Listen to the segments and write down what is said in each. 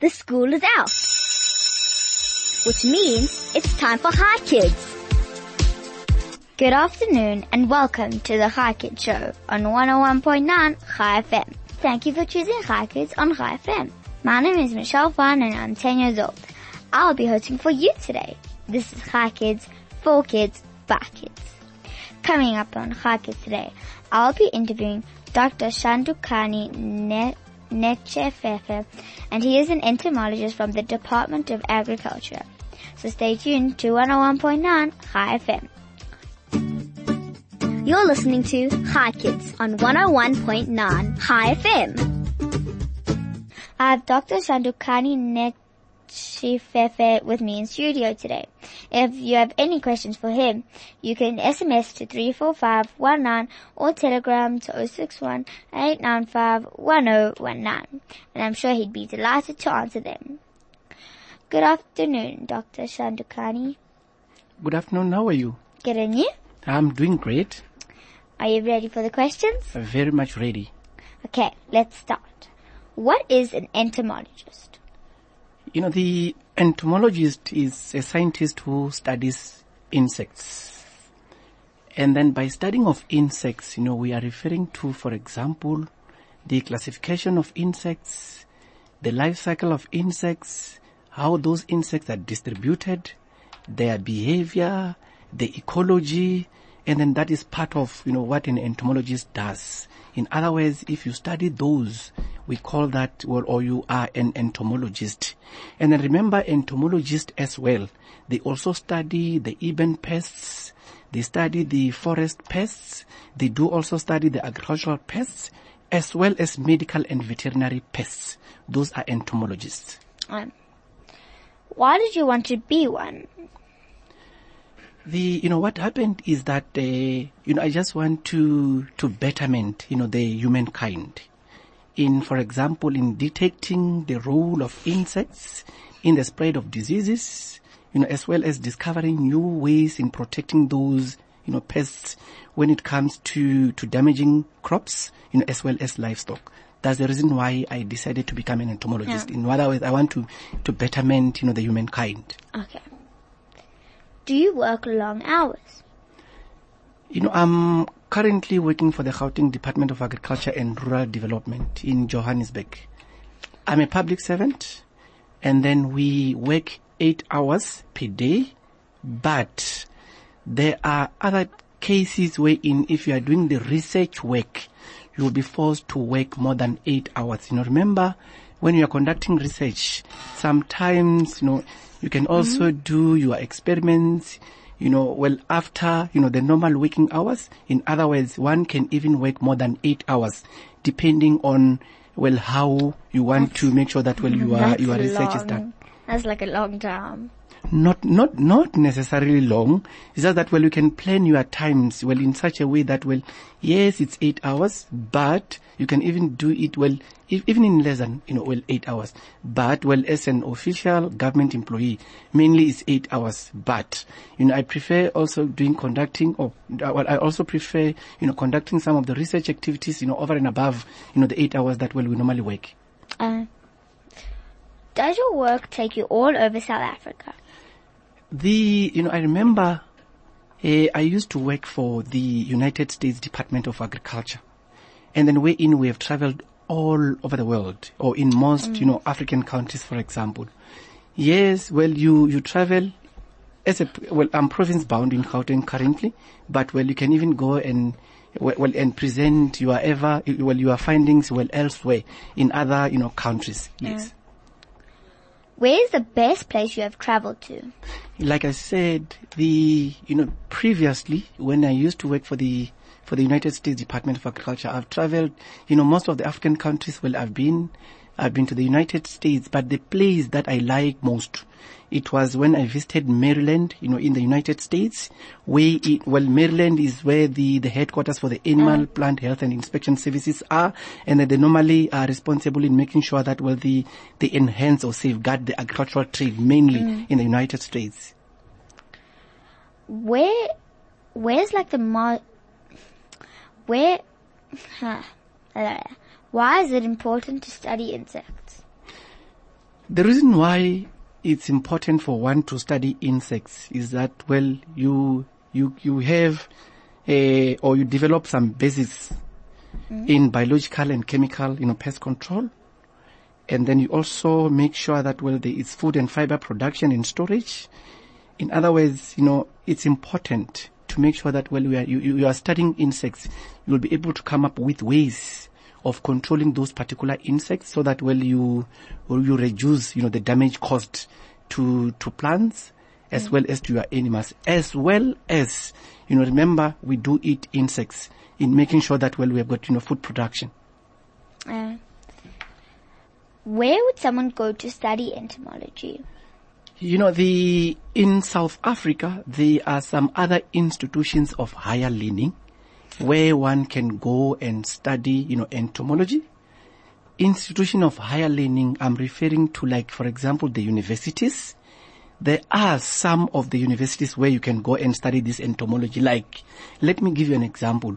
the school is out, which means it's time for Hi Kids. Good afternoon and welcome to the Hi Kids Show on 101.9 ChaiFM. Thank you for choosing Hi Kids on ChaiFM. My name is Michelle Fan and I'm 10 years old. I'll be hosting for you today. This is Hi Kids, for kids, by kids. Coming up on Hi Kids today, I'll be interviewing Dr. Shandukani Netshfhefhe, and he is an entomologist from the Department of Agriculture. So stay tuned to 101.9 ChaiFM. You're listening to Hi Kids on 101.9 ChaiFM. I have Dr. Shandukani Netshfhefhe with me in studio today. If you have any questions for him, you can SMS to 34519 or telegram to 061-895-1019. And I'm sure he'd be delighted to answer them. Good afternoon, Dr. Shandukani. Good afternoon, how are you? Good, and you? I'm doing great. Are you ready for the questions? Very much ready. Okay, let's start. What is an entomologist? You know, the entomologist is a scientist who studies insects. And then by studying of insects, you know, we are referring to, for example, the classification of insects, the life cycle of insects, how those insects are distributed, their behavior, the ecology, and then that is part of, you know, what an entomologist does. In other words, if you study those, we call that, well, or you are an entomologist. And then remember, entomologists as well, they also study the urban pests, they study the forest pests, they do also study the agricultural pests, as well as medical and veterinary pests. Those are entomologists. Why did you want to be one? You know, what happened is that, you know, I just want to betterment, you know, the humankind. In, for example, in detecting the role of insects in the spread of diseases, you know, as well as discovering new ways in protecting those, you know, pests when it comes to damaging crops, you know, as well as livestock. That's the reason why I decided to become an entomologist. Yeah. In other words, I want to betterment, you know, the humankind. Okay. Do you work long hours? You know, I'm currently working for the Gauteng Department of Agriculture and Rural Development in Johannesburg. I'm a public servant, and then we work 8 hours per day, but there are other cases wherein if you are doing the research work, you'll be forced to work more than 8 hours. You know, remember, when you are conducting research, sometimes, you know, you can also do your experiments, you know, well after, you know, the normal working hours. In other words, one can even work more than 8 hours, depending on, well, how you want to make sure that, well, your research is done. That's like a long time. Not necessarily long. It's just that, well, you can plan your times, well, in such a way that, well, yes, it's 8 hours, but you can even do it, well, even in less than, you know, well, 8 hours. But, well, as an official government employee, mainly it's 8 hours. But, you know, I prefer also prefer, you know, conducting some of the research activities, you know, over and above, you know, the 8 hours that, well, we normally work. Does your work take you all over South Africa? You know, I remember I used to work for the United States Department of Agriculture. And then we have traveled all over the world, or in most, you know, African countries, for example. Yes, well, you travel I'm province bound in Houghton currently, but, well, you can even go and present your findings, well, elsewhere in other, you know, countries. Yes. Mm. Where is the best place you have traveled to? Like I said, you know, previously when I used to work for the United States Department of Agriculture, I've traveled, you know, most of the African countries. Well, I've been to the United States, but the place that I like most, it was when I visited Maryland, you know, in the United States, Maryland is where the headquarters for the Animal Plant Health and Inspection Services are, and they normally are responsible in making sure that, well, they enhance or safeguard the agricultural trade, mainly in the United States. Why is it important to study insects? The reason why it's important for one to study insects is that, well, you have or you develop some basis in biological and chemical, pest control. And then you also make sure that, well, there is food and fiber production and storage. In other words, it's important to make sure that, well, you are studying insects. You will be able to come up with ways of controlling those particular insects so that, well, you reduce, the damage caused to plants as well as to your animals. As well as, remember, we do eat insects in making sure that, well, we have got, food production. Where would someone go to study entomology? In South Africa, there are some other institutions of higher learning where one can go and study, entomology. Institution of higher learning, I'm referring to, like, for example, the universities. There are some of the universities where you can go and study this entomology. Like, let me give you an example.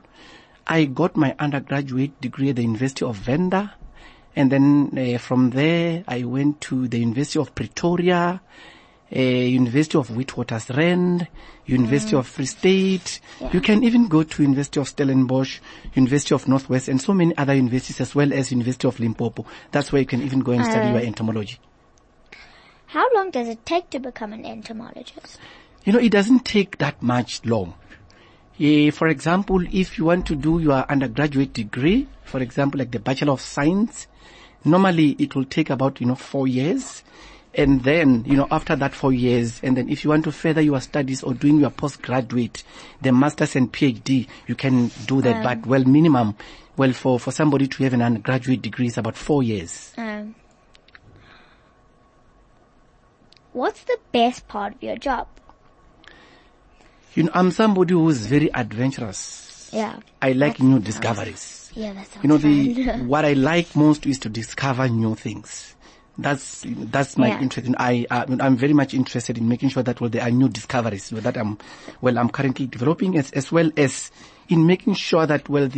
I got my undergraduate degree at the University of Venda. And then from there, I went to the University of Pretoria, University of Witwatersrand, University of Free State. Yeah. You can even go to University of Stellenbosch, University of Northwest, and so many other universities, as well as University of Limpopo. That's where you can even go and study your entomology. How long does it take to become an entomologist? It doesn't take that much long. For example, if you want to do your undergraduate degree, for example, like the Bachelor of Science, normally it will take about, 4 years. And then, after that 4 years, and then if you want to further your studies or doing your postgraduate, the Masters and PhD, you can do that. But, well, minimum, well, for somebody to have an undergraduate degree is about 4 years. What's the best part of your job? I'm somebody who's very adventurous. Yeah. I like new discoveries. Yeah, that's what I like most is to discover new things. That's my interest. I'm very much interested in making sure that, well, there are new discoveries that I'm currently developing, as well as in making sure that, well,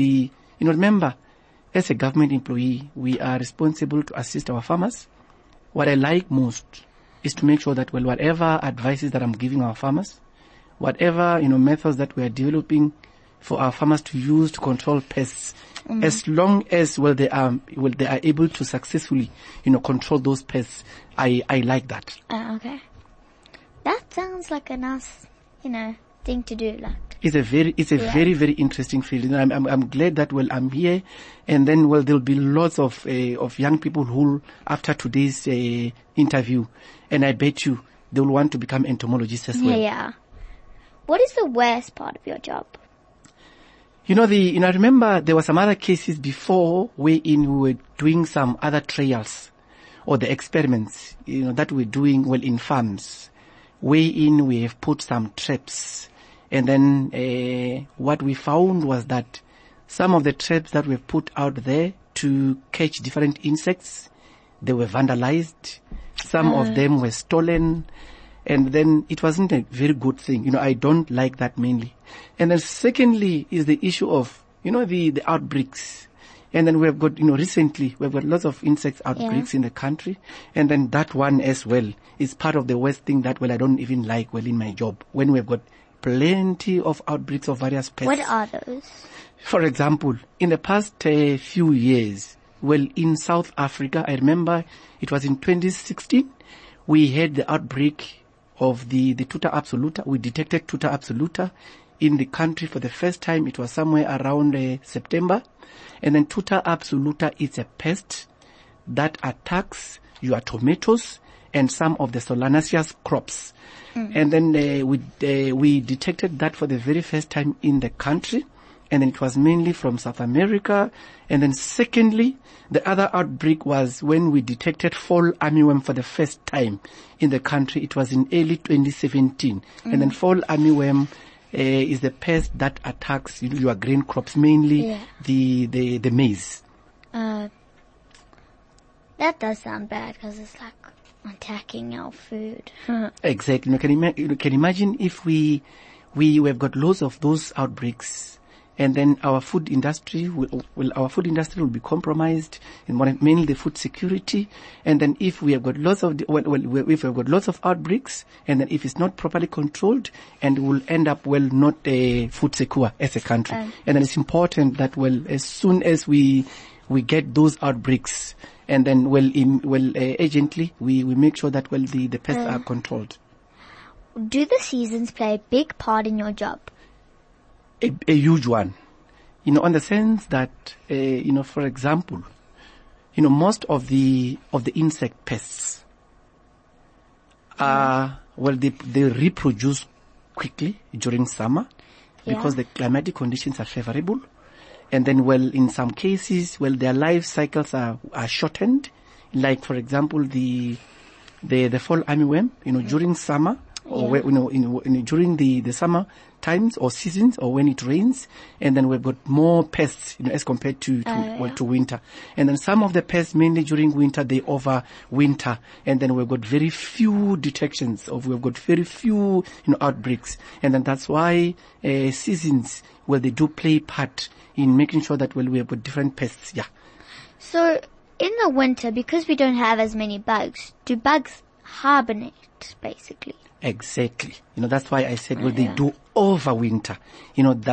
remember, as a government employee, we are responsible to assist our farmers. What I like most is to make sure that, well, whatever advices that I'm giving our farmers, whatever, methods that we are developing for our farmers to use to control pests, as long as, well, they are able to successfully, control those pests, I like that. Okay. That sounds like a nice, thing to do, like. It's a very, very interesting field. I'm glad that, well, I'm here. And then, well, there'll be lots of young people who, after today's, interview, and I bet you they'll want to become entomologists as well. Yeah. What is the worst part of your job? I remember there were some other cases before wherein we were doing some other trials or the experiments, that we're doing, well, in farms, wherein we have put some traps. And then, what we found was that some of the traps that we put out there to catch different insects, they were vandalized. Some of them were stolen. And then it wasn't a very good thing. I don't like that mainly. And then secondly is the issue of, the outbreaks. And then we've got, recently we've got lots of insect outbreaks in the country. And then that one as well is part of the worst thing that, well, I don't even like, well, in my job, when we've got plenty of outbreaks of various pests. What are those? For example, in the past few years, well, in South Africa, I remember it was in 2016, we had the outbreak of the Tuta absoluta. We detected Tuta absoluta in the country for the first time. It was somewhere around September. And then Tuta absoluta is a pest that attacks your tomatoes and some of the solanaceous crops. And then we detected that for the very first time in the country. And then it was mainly from South America. And then secondly, the other outbreak was when we detected fall armyworm for the first time in the country. It was in early 2017. And then fall armyworm is the pest that attacks your grain crops, mainly the maize. That does sound bad because it's like attacking our food. Exactly. You can imagine if we have got loads of those outbreaks. and then our food industry will be compromised, and mainly the food security. And then if we have got lots of outbreaks, and then if it's not properly controlled, and we'll end up not food secure as a country. And then it's important that as soon as we get those outbreaks, and then urgently we make sure that the pests are controlled. Do the seasons play a big part in your job? A huge one, on the sense that, for example, most of the insect pests are, they reproduce quickly during summer because the climatic conditions are favorable. And then, in some cases, their life cycles are shortened. Like, for example, the fall armyworm, during summer, or during the summer times or seasons, or when it rains, and then we've got more pests as compared to winter. And then some of the pests, mainly during winter, they overwinter, and then we've got very few detections, or we've got very few outbreaks. And then that's why seasons, they do play part in making sure that we have got different pests. Yeah. So in the winter, because we don't have as many bugs, do bugs hibernate basically? Exactly. That's why I said, they do overwinter.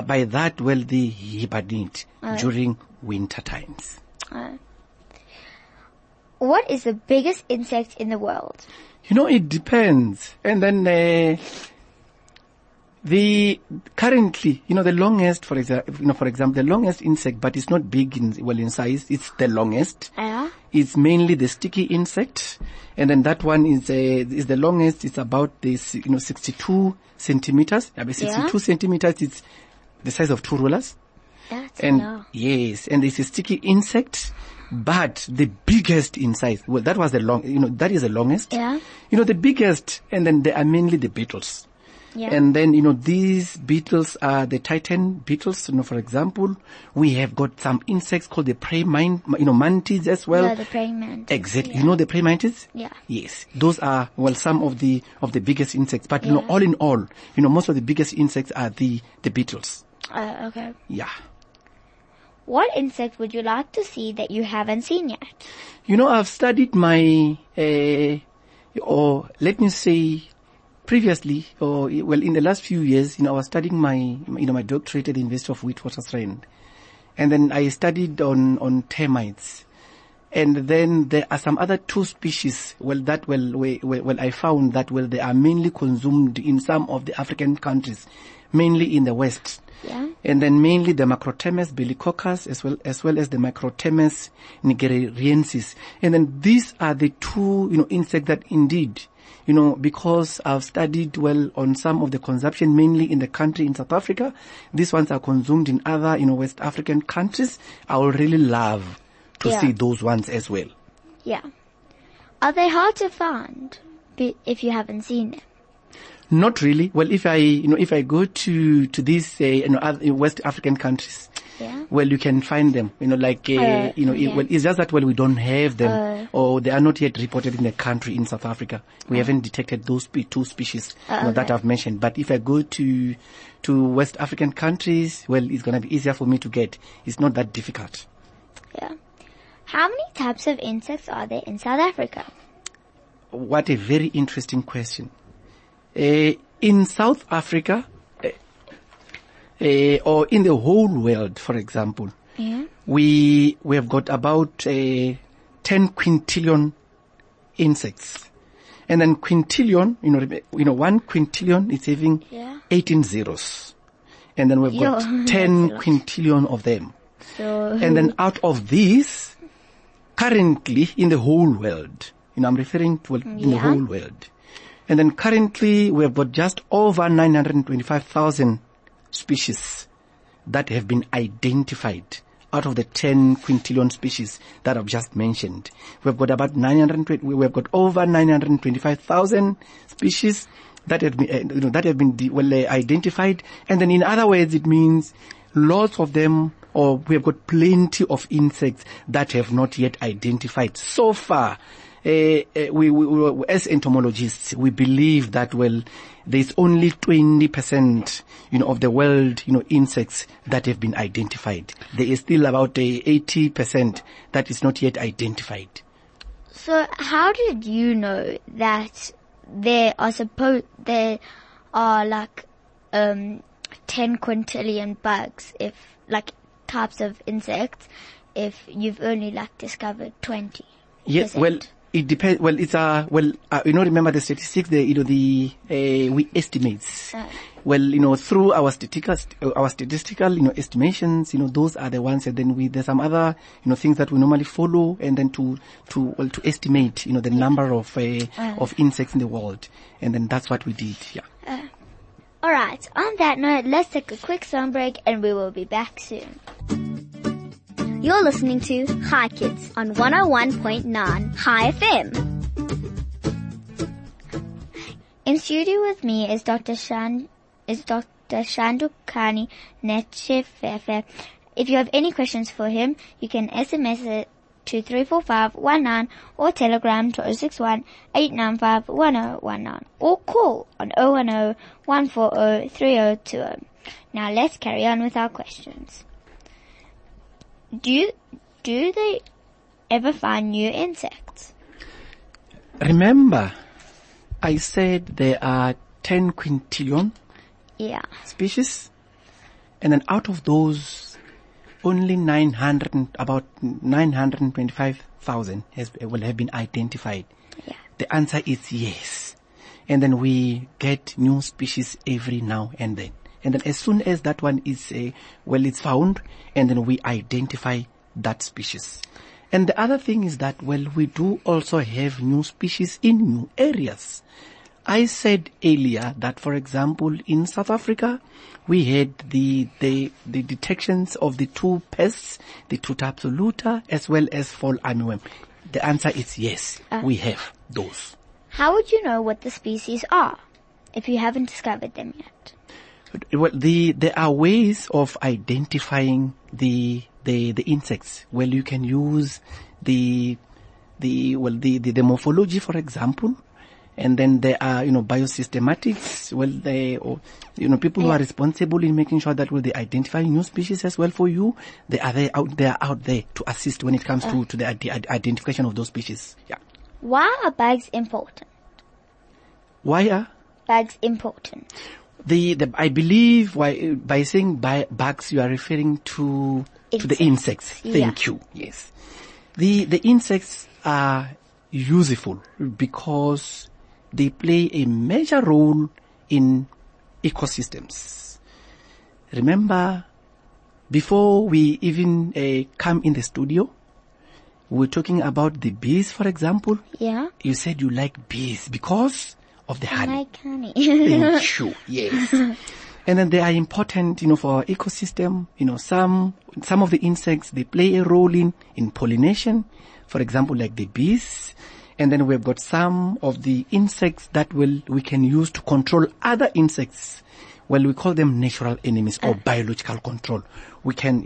By that, they hibernate during winter times. What is the biggest insect in the world? It depends. And then, currently, the longest, for example, the longest insect, but it's not big in size. It's the longest. It's mainly the sticky insect, and then that one is the longest. It's about 62 centimeters. 62 centimeters. It's the size of 2 rulers. And it's a sticky insect. But the biggest in size, that was the long. That is the longest. The biggest, and then they are mainly the beetles. And then, these beetles are the titan beetles. For example, we have got some insects called the praying mantids as well. Yeah, the praying mantids. Exactly. Yeah. The praying mantids? Yeah. Yes. Those are, some of the biggest insects. But, all in all, most of the biggest insects are the beetles. Okay. Yeah. What insect would you like to see that you haven't seen yet? I've studied previously, in the last few years, I was studying my doctorate at the University of Witwatersrand. And then I studied on termites. And then there are some other 2 species, I found that, they are mainly consumed in some of the African countries, mainly in the West. Yeah. And then mainly the Macrotermes bellicosus as well as the Macrotermes nigerariensis. And then these are the 2, insects that indeed, because I've studied on some of the consumption, mainly in the country in South Africa. These ones are consumed in other, West African countries. I would really love to see those ones as well. Yeah. Are they hard to find if you haven't seen them? Not really. If I go to these other West African countries, you can find them. It's just that we don't have them, or they are not yet reported in the country in South Africa. We haven't detected those 2 species that I've mentioned. But if I go to West African countries, it's going to be easier for me to get. It's not that difficult. Yeah. How many types of insects are there in South Africa? What a very interesting question. In South Africa, or in the whole world, for example, we have got about 10 quintillion insects. And then quintillion, 1 quintillion is having 18 zeros. And then we've got 10 quintillion of them. So, and then out of these, currently in the whole world, I'm referring to in the whole world. And then currently we have got just over 925,000 species that have been identified out of the 10 quintillion species that I've just mentioned. We've got over 925,000 species that have been identified. And then in other words, it means lots of them, or we have got plenty of insects that have not yet identified so far. we as entomologists, we believe that, well, there's only 20%, of the world, insects that have been identified. There is still about 80% that is not yet identified. So how did you know that there are like 10 quintillion bugs, if like types of insects, if you've only like discovered 20%? Yes, well, it depends. Well, it's remember the statistics. We estimates. Well, through our statistical, estimations, those are the ones, and then there's some other, things that we normally follow, and then to estimate, the number of insects in the world, and then that's what we did. Yeah. All right. On that note, let's take a quick sound break, and we will be back soon. You're listening to Hi Kids on 101.9 Hi FM. In studio with me is Dr. Shandukani Netshfhefhe. If you have any questions for him, you can SMS it to 34519 or telegram to 061-895-1019 or call on 010-140-3020. Now let's carry on with our questions. Do they ever find new insects? Remember, I said there are 10 quintillion species, and then out of those, only 925,000 will have been identified. Yeah. The answer is yes. And then we get new species every now and then. And then as soon as that one is, it's found, and then we identify that species. And the other thing is that, well, we do also have new species in new areas. I said earlier that, for example, in South Africa, we had the detections of the two pests, the Tuta absoluta as well as fall armyworm. The answer is yes, we have those. How would you know what the species are if you haven't discovered them yet? Well, there are ways of identifying the insects. Well, you can use the morphology, for example, and then there are, biosystematics. Well, people who are responsible in making sure that they identify new species as well for you. They are out there to assist when it comes to the identification of those species. Yeah. Why are bugs important? Why are bugs important? I believe by saying bugs, you are referring to the insects. Thank you. Yes. The insects are useful because they play a major role in ecosystems. Remember, before we even come in the studio, we're talking about the bees, for example. Yeah. You said you like bees because of the honey. I like honey. Thank you. Yes. And then they are important, for our ecosystem. Some of the insects, they play a role in pollination, for example, like the bees. And then we've got some of the insects that we can use to control other insects. Well, we call them natural enemies or biological control. We can,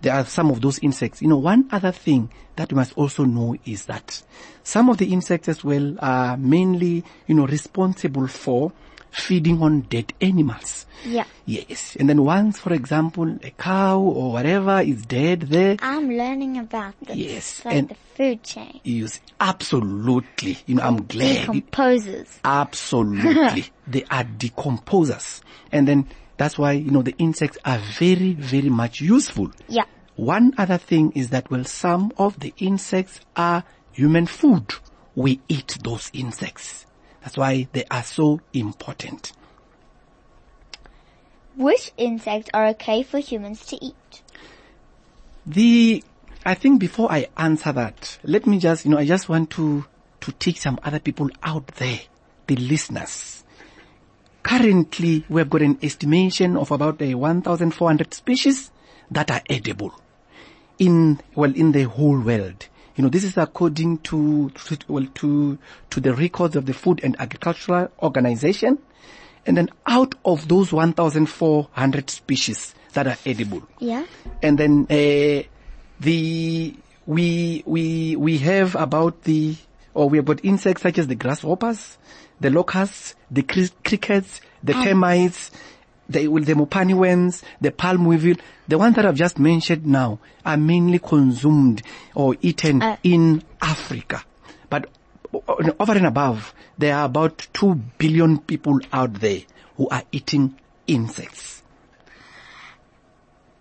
there are some of those insects. One other thing that we must also know is that some of the insects as well are mainly, responsible for feeding on dead animals. Yeah. Yes. And then once, for example, a cow or whatever is dead there. I'm learning about this. Yes. Like the food chain. Yes. Absolutely. I'm glad. Decomposers. Absolutely. They are decomposers. And then that's why, the insects are very, very much useful. Yeah. One other thing is that, well, some of the insects are human food. We eat those insects. That's why they are so important. Which insects are okay for humans to eat? I think before I answer that, let me just, I just want to teach some other people out there, the listeners. Currently, we've got an estimation of about 1,400 species that are edible in the whole world. This is according to the records of the Food and Agricultural Organization. And then out of those 1,400 species that are edible. Yeah. And then, we have about the or we have got insects such as the grasshoppers, the locusts, the crickets, the termites, the mopani worms, the palm weevil. The ones that I've just mentioned now are mainly consumed or eaten in Africa. But over and above, there are about 2 billion people out there who are eating insects.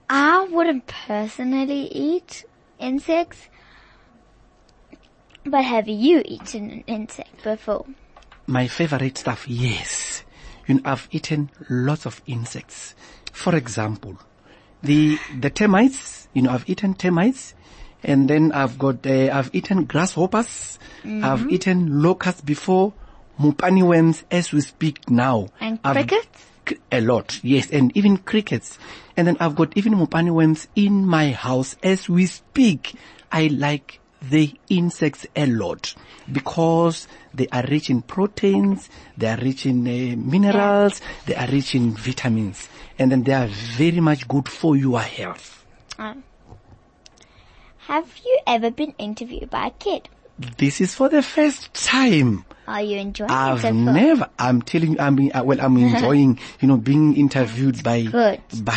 I wouldn't personally eat insects, but have you eaten an insect before? My favorite stuff, yes. You know, I've eaten lots of insects. For example, the termites. You know, I've eaten termites, and then I've eaten grasshoppers. Mm-hmm. I've eaten locusts before, mopani worms as we speak now. And crickets? A lot, yes, and even crickets. And then I've got even mopani worms in my house as we speak. I like the insects a lot because they are rich in proteins, they are rich in minerals, they are rich in vitamins, and then they are very much good for your health. Have you ever been interviewed by a kid? This is for the first time. Are you enjoying it? I've never. I'm telling you. I'm enjoying. You know, being interviewed by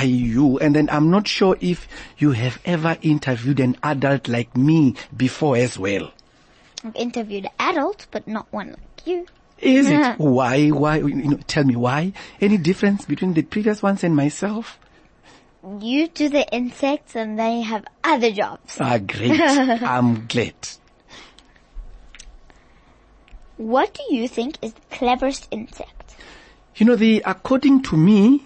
you. And then I'm not sure if you have ever interviewed an adult like me before as well. I've interviewed adults, but not one like you. Is it? Why? Why? You know, tell me why. Any difference between the previous ones and myself? You do the insects, and they have other jobs. Ah, great! I'm glad. What do you think is the cleverest insect? You know, according to me,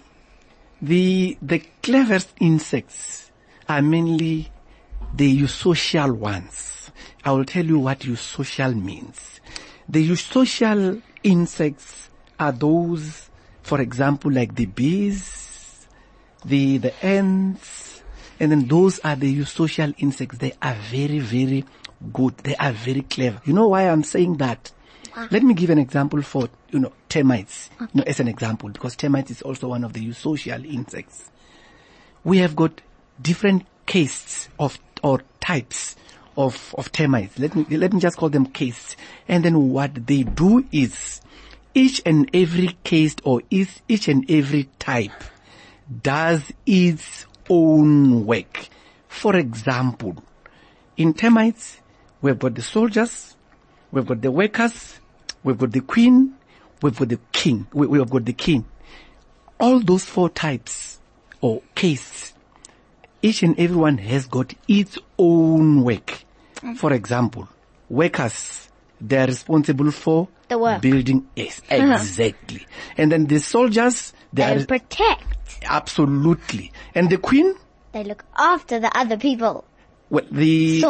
the cleverest insects are mainly the eusocial ones. I will tell you what eusocial means. The eusocial insects are those, for example, like the bees, the ants, and then those are the eusocial insects. They are very, very good. They are very clever. You know why I'm saying that? Let me give an example for, you know, termites, okay. You know, as an example, because termites is also one of the eusocial insects. We have got different castes or types of termites. Let me just call them castes. And then what they do is each and every caste or each and every type does its own work. For example, in termites, we've got the soldiers, we've got the workers, we've got the queen, we've got the king, we've got the king. All those four types or castes, each and everyone has got its own work. Mm-hmm. For example, workers, they're responsible for the work. Building. Yes, exactly. And then the soldiers, they protect. Absolutely. And the queen? They look after the other people. Well, the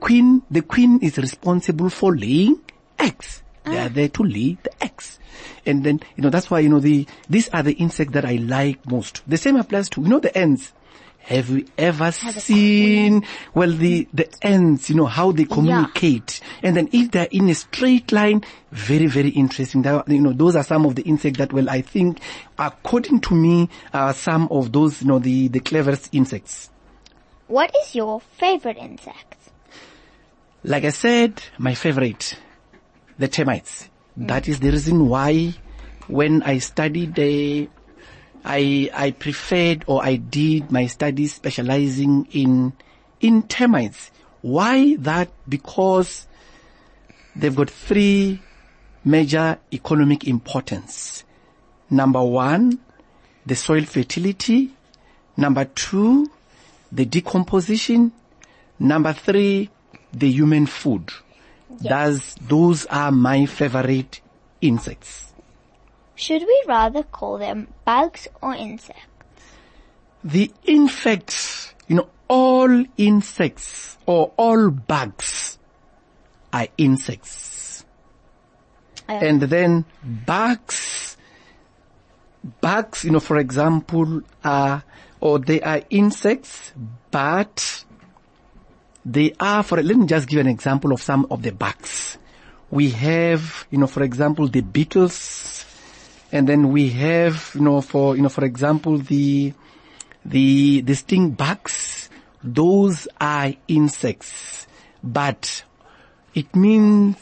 queen is responsible for laying eggs. They are there to lay the eggs. And then, you know, that's why, you know, these are the insects that I like most. The same applies to, you know, the ants. Have you ever seen, the ants, you know, how they communicate. Yeah. And then if they're in a straight line, very, very interesting. That, you know, those are some of the insects that, well, I think, according to me, are some of those, you know, the cleverest insects. What is your favorite insect? Like I said, my favorite, the termites. Mm. That is the reason why when I studied, I preferred or I did my studies specializing in termites. Why that? Because they've got three major economic importance. Number one, the soil fertility. Number two, the decomposition. Number three, the human food. Yes. Those are my favorite insects. Should we rather call them bugs or insects? The insects, you know, all insects or all bugs are insects. And then bugs, you know, for example, they are insects, but they are, let me just give an example of some of the bugs. We have, you know, for example, the beetles, and then we have, for example, the sting bugs. Those are insects, but It means,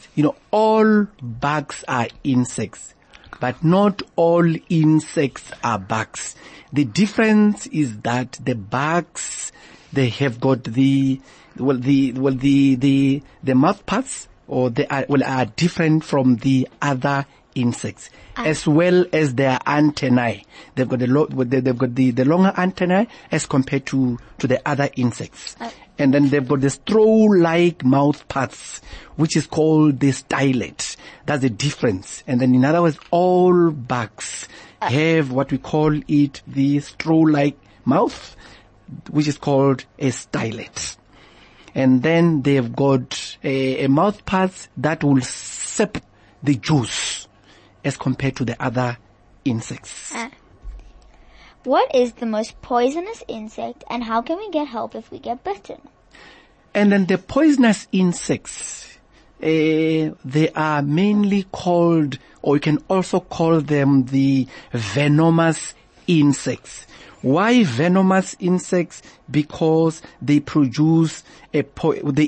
all bugs are insects, but not all insects are bugs. The difference is that the bugs, they have got the mouthparts, or are different from the other insects, as well as their antennae. They've got the longer antennae as compared to the other insects. And then they've got the straw-like mouth parts, which is called the stylet. That's the difference. And then in other words, all bugs have what we call it the straw-like mouth, which is called a stylet. And then they've got a mouth parts that will sip the juice as compared to the other insects. What is the most poisonous insect, and how can we get help if we get bitten? And then the poisonous insects, they are mainly called, or you can also call them the venomous insects. Why venomous insects? Because they produce they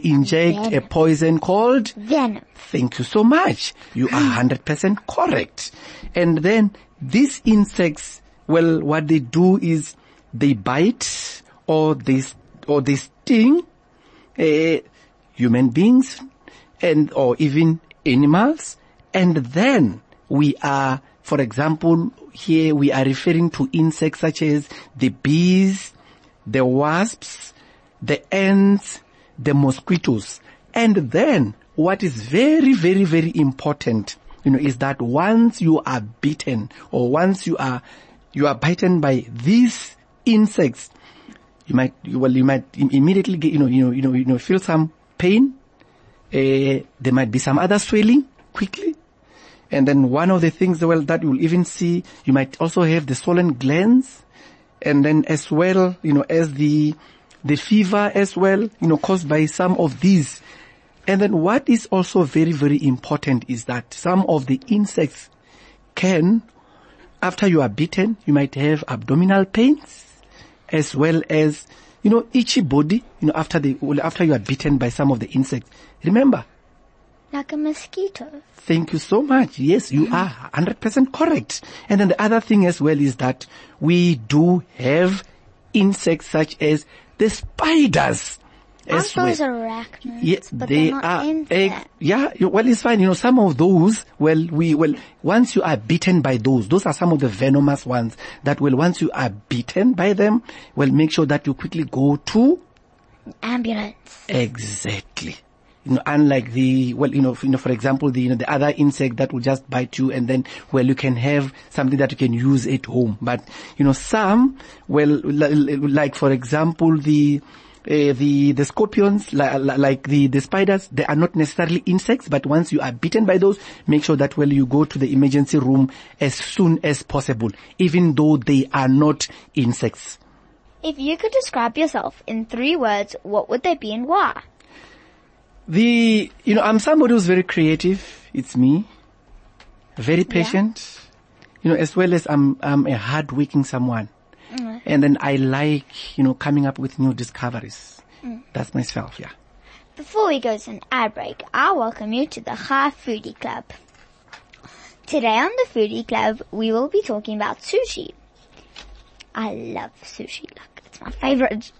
inject venom, a poison called venom. Thank you so much. You are 100% correct. And then these insects, what they do is they bite or they sting human beings or even animals. And then we are, for example, here we are referring to insects such as the bees, the wasps, the ants, the mosquitoes. And then what is very, very, very important, is that once you are bitten or once you are bitten by these insects, you might immediately get, feel some pain. There might be some other swelling quickly. And then one of the things, that you'll even see, you might also have the swollen glands, and then as well, as the fever as well, caused by some of these. And then what is also very, very important is that some of the insects can, after you are bitten, you might have abdominal pains, as well as, itchy body, after you are bitten by some of the insects. Remember, like a mosquito. Thank you so much. Yes, you are 100% correct. And then the other thing as well is that we do have insects such as the spiders. Aren't those arachnids? Yes, but they are. Insects. It's fine. Some of those, once you are bitten by those are some of the venomous ones that once you are bitten by them, make sure that you quickly go to ambulance. Exactly. Unlike for example, the other insect that will just bite you, and then, you can have something that you can use at home. But, some, like for example, the scorpions, like the spiders, they are not necessarily insects, but once you are bitten by those, make sure that, you go to the emergency room as soon as possible, even though they are not insects. If you could describe yourself in 3 words, what would they be and why? I'm somebody who's very creative. It's me. Very patient. As well as I'm a hardworking someone. Mm. And then I like, coming up with new discoveries. Mm. That's myself, yeah. Before we go to an ad break, I welcome you to the Chai Foodie Club. Today on the Foodie Club, we will be talking about sushi. I love sushi. It's my favorite.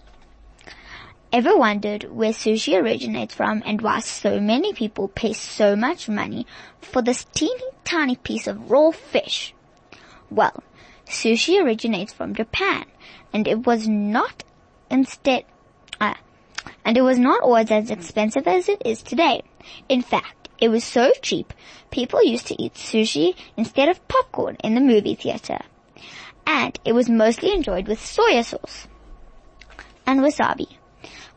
Ever wondered where sushi originates from and why so many people pay so much money for this teeny tiny piece of raw fish? Well, sushi originates from Japan, and it was not always as expensive as it is today. In fact, it was so cheap, people used to eat sushi instead of popcorn in the movie theater. And it was mostly enjoyed with soya sauce and wasabi.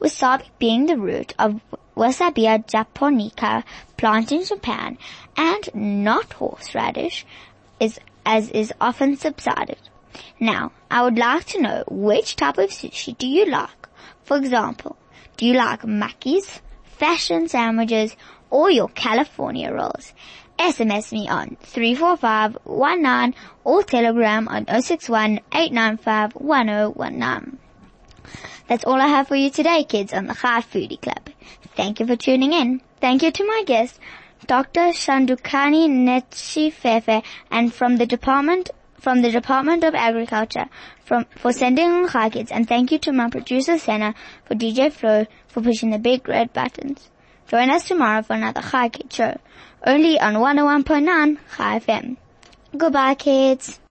Wasabi being the root of Wasabia japonica plant in Japan, and not horseradish, as is often subsided. Now, I would like to know, which type of sushi do you like? For example, do you like makis, fashion sandwiches, or your California rolls? SMS me on 34519 or telegram on 061-895-1019. That's all I have for you today, kids, on the Chai Foodie Club. Thank you for tuning in. Thank you to my guest, Dr. Shandukani Netshfhefhe, and from the Department of Agriculture for sending on Khakids, and thank you to my producer Senna for DJ Flo for pushing the big red buttons. Join us tomorrow for another Khakid show, only on 101.9 ChaiFM. Goodbye, kids.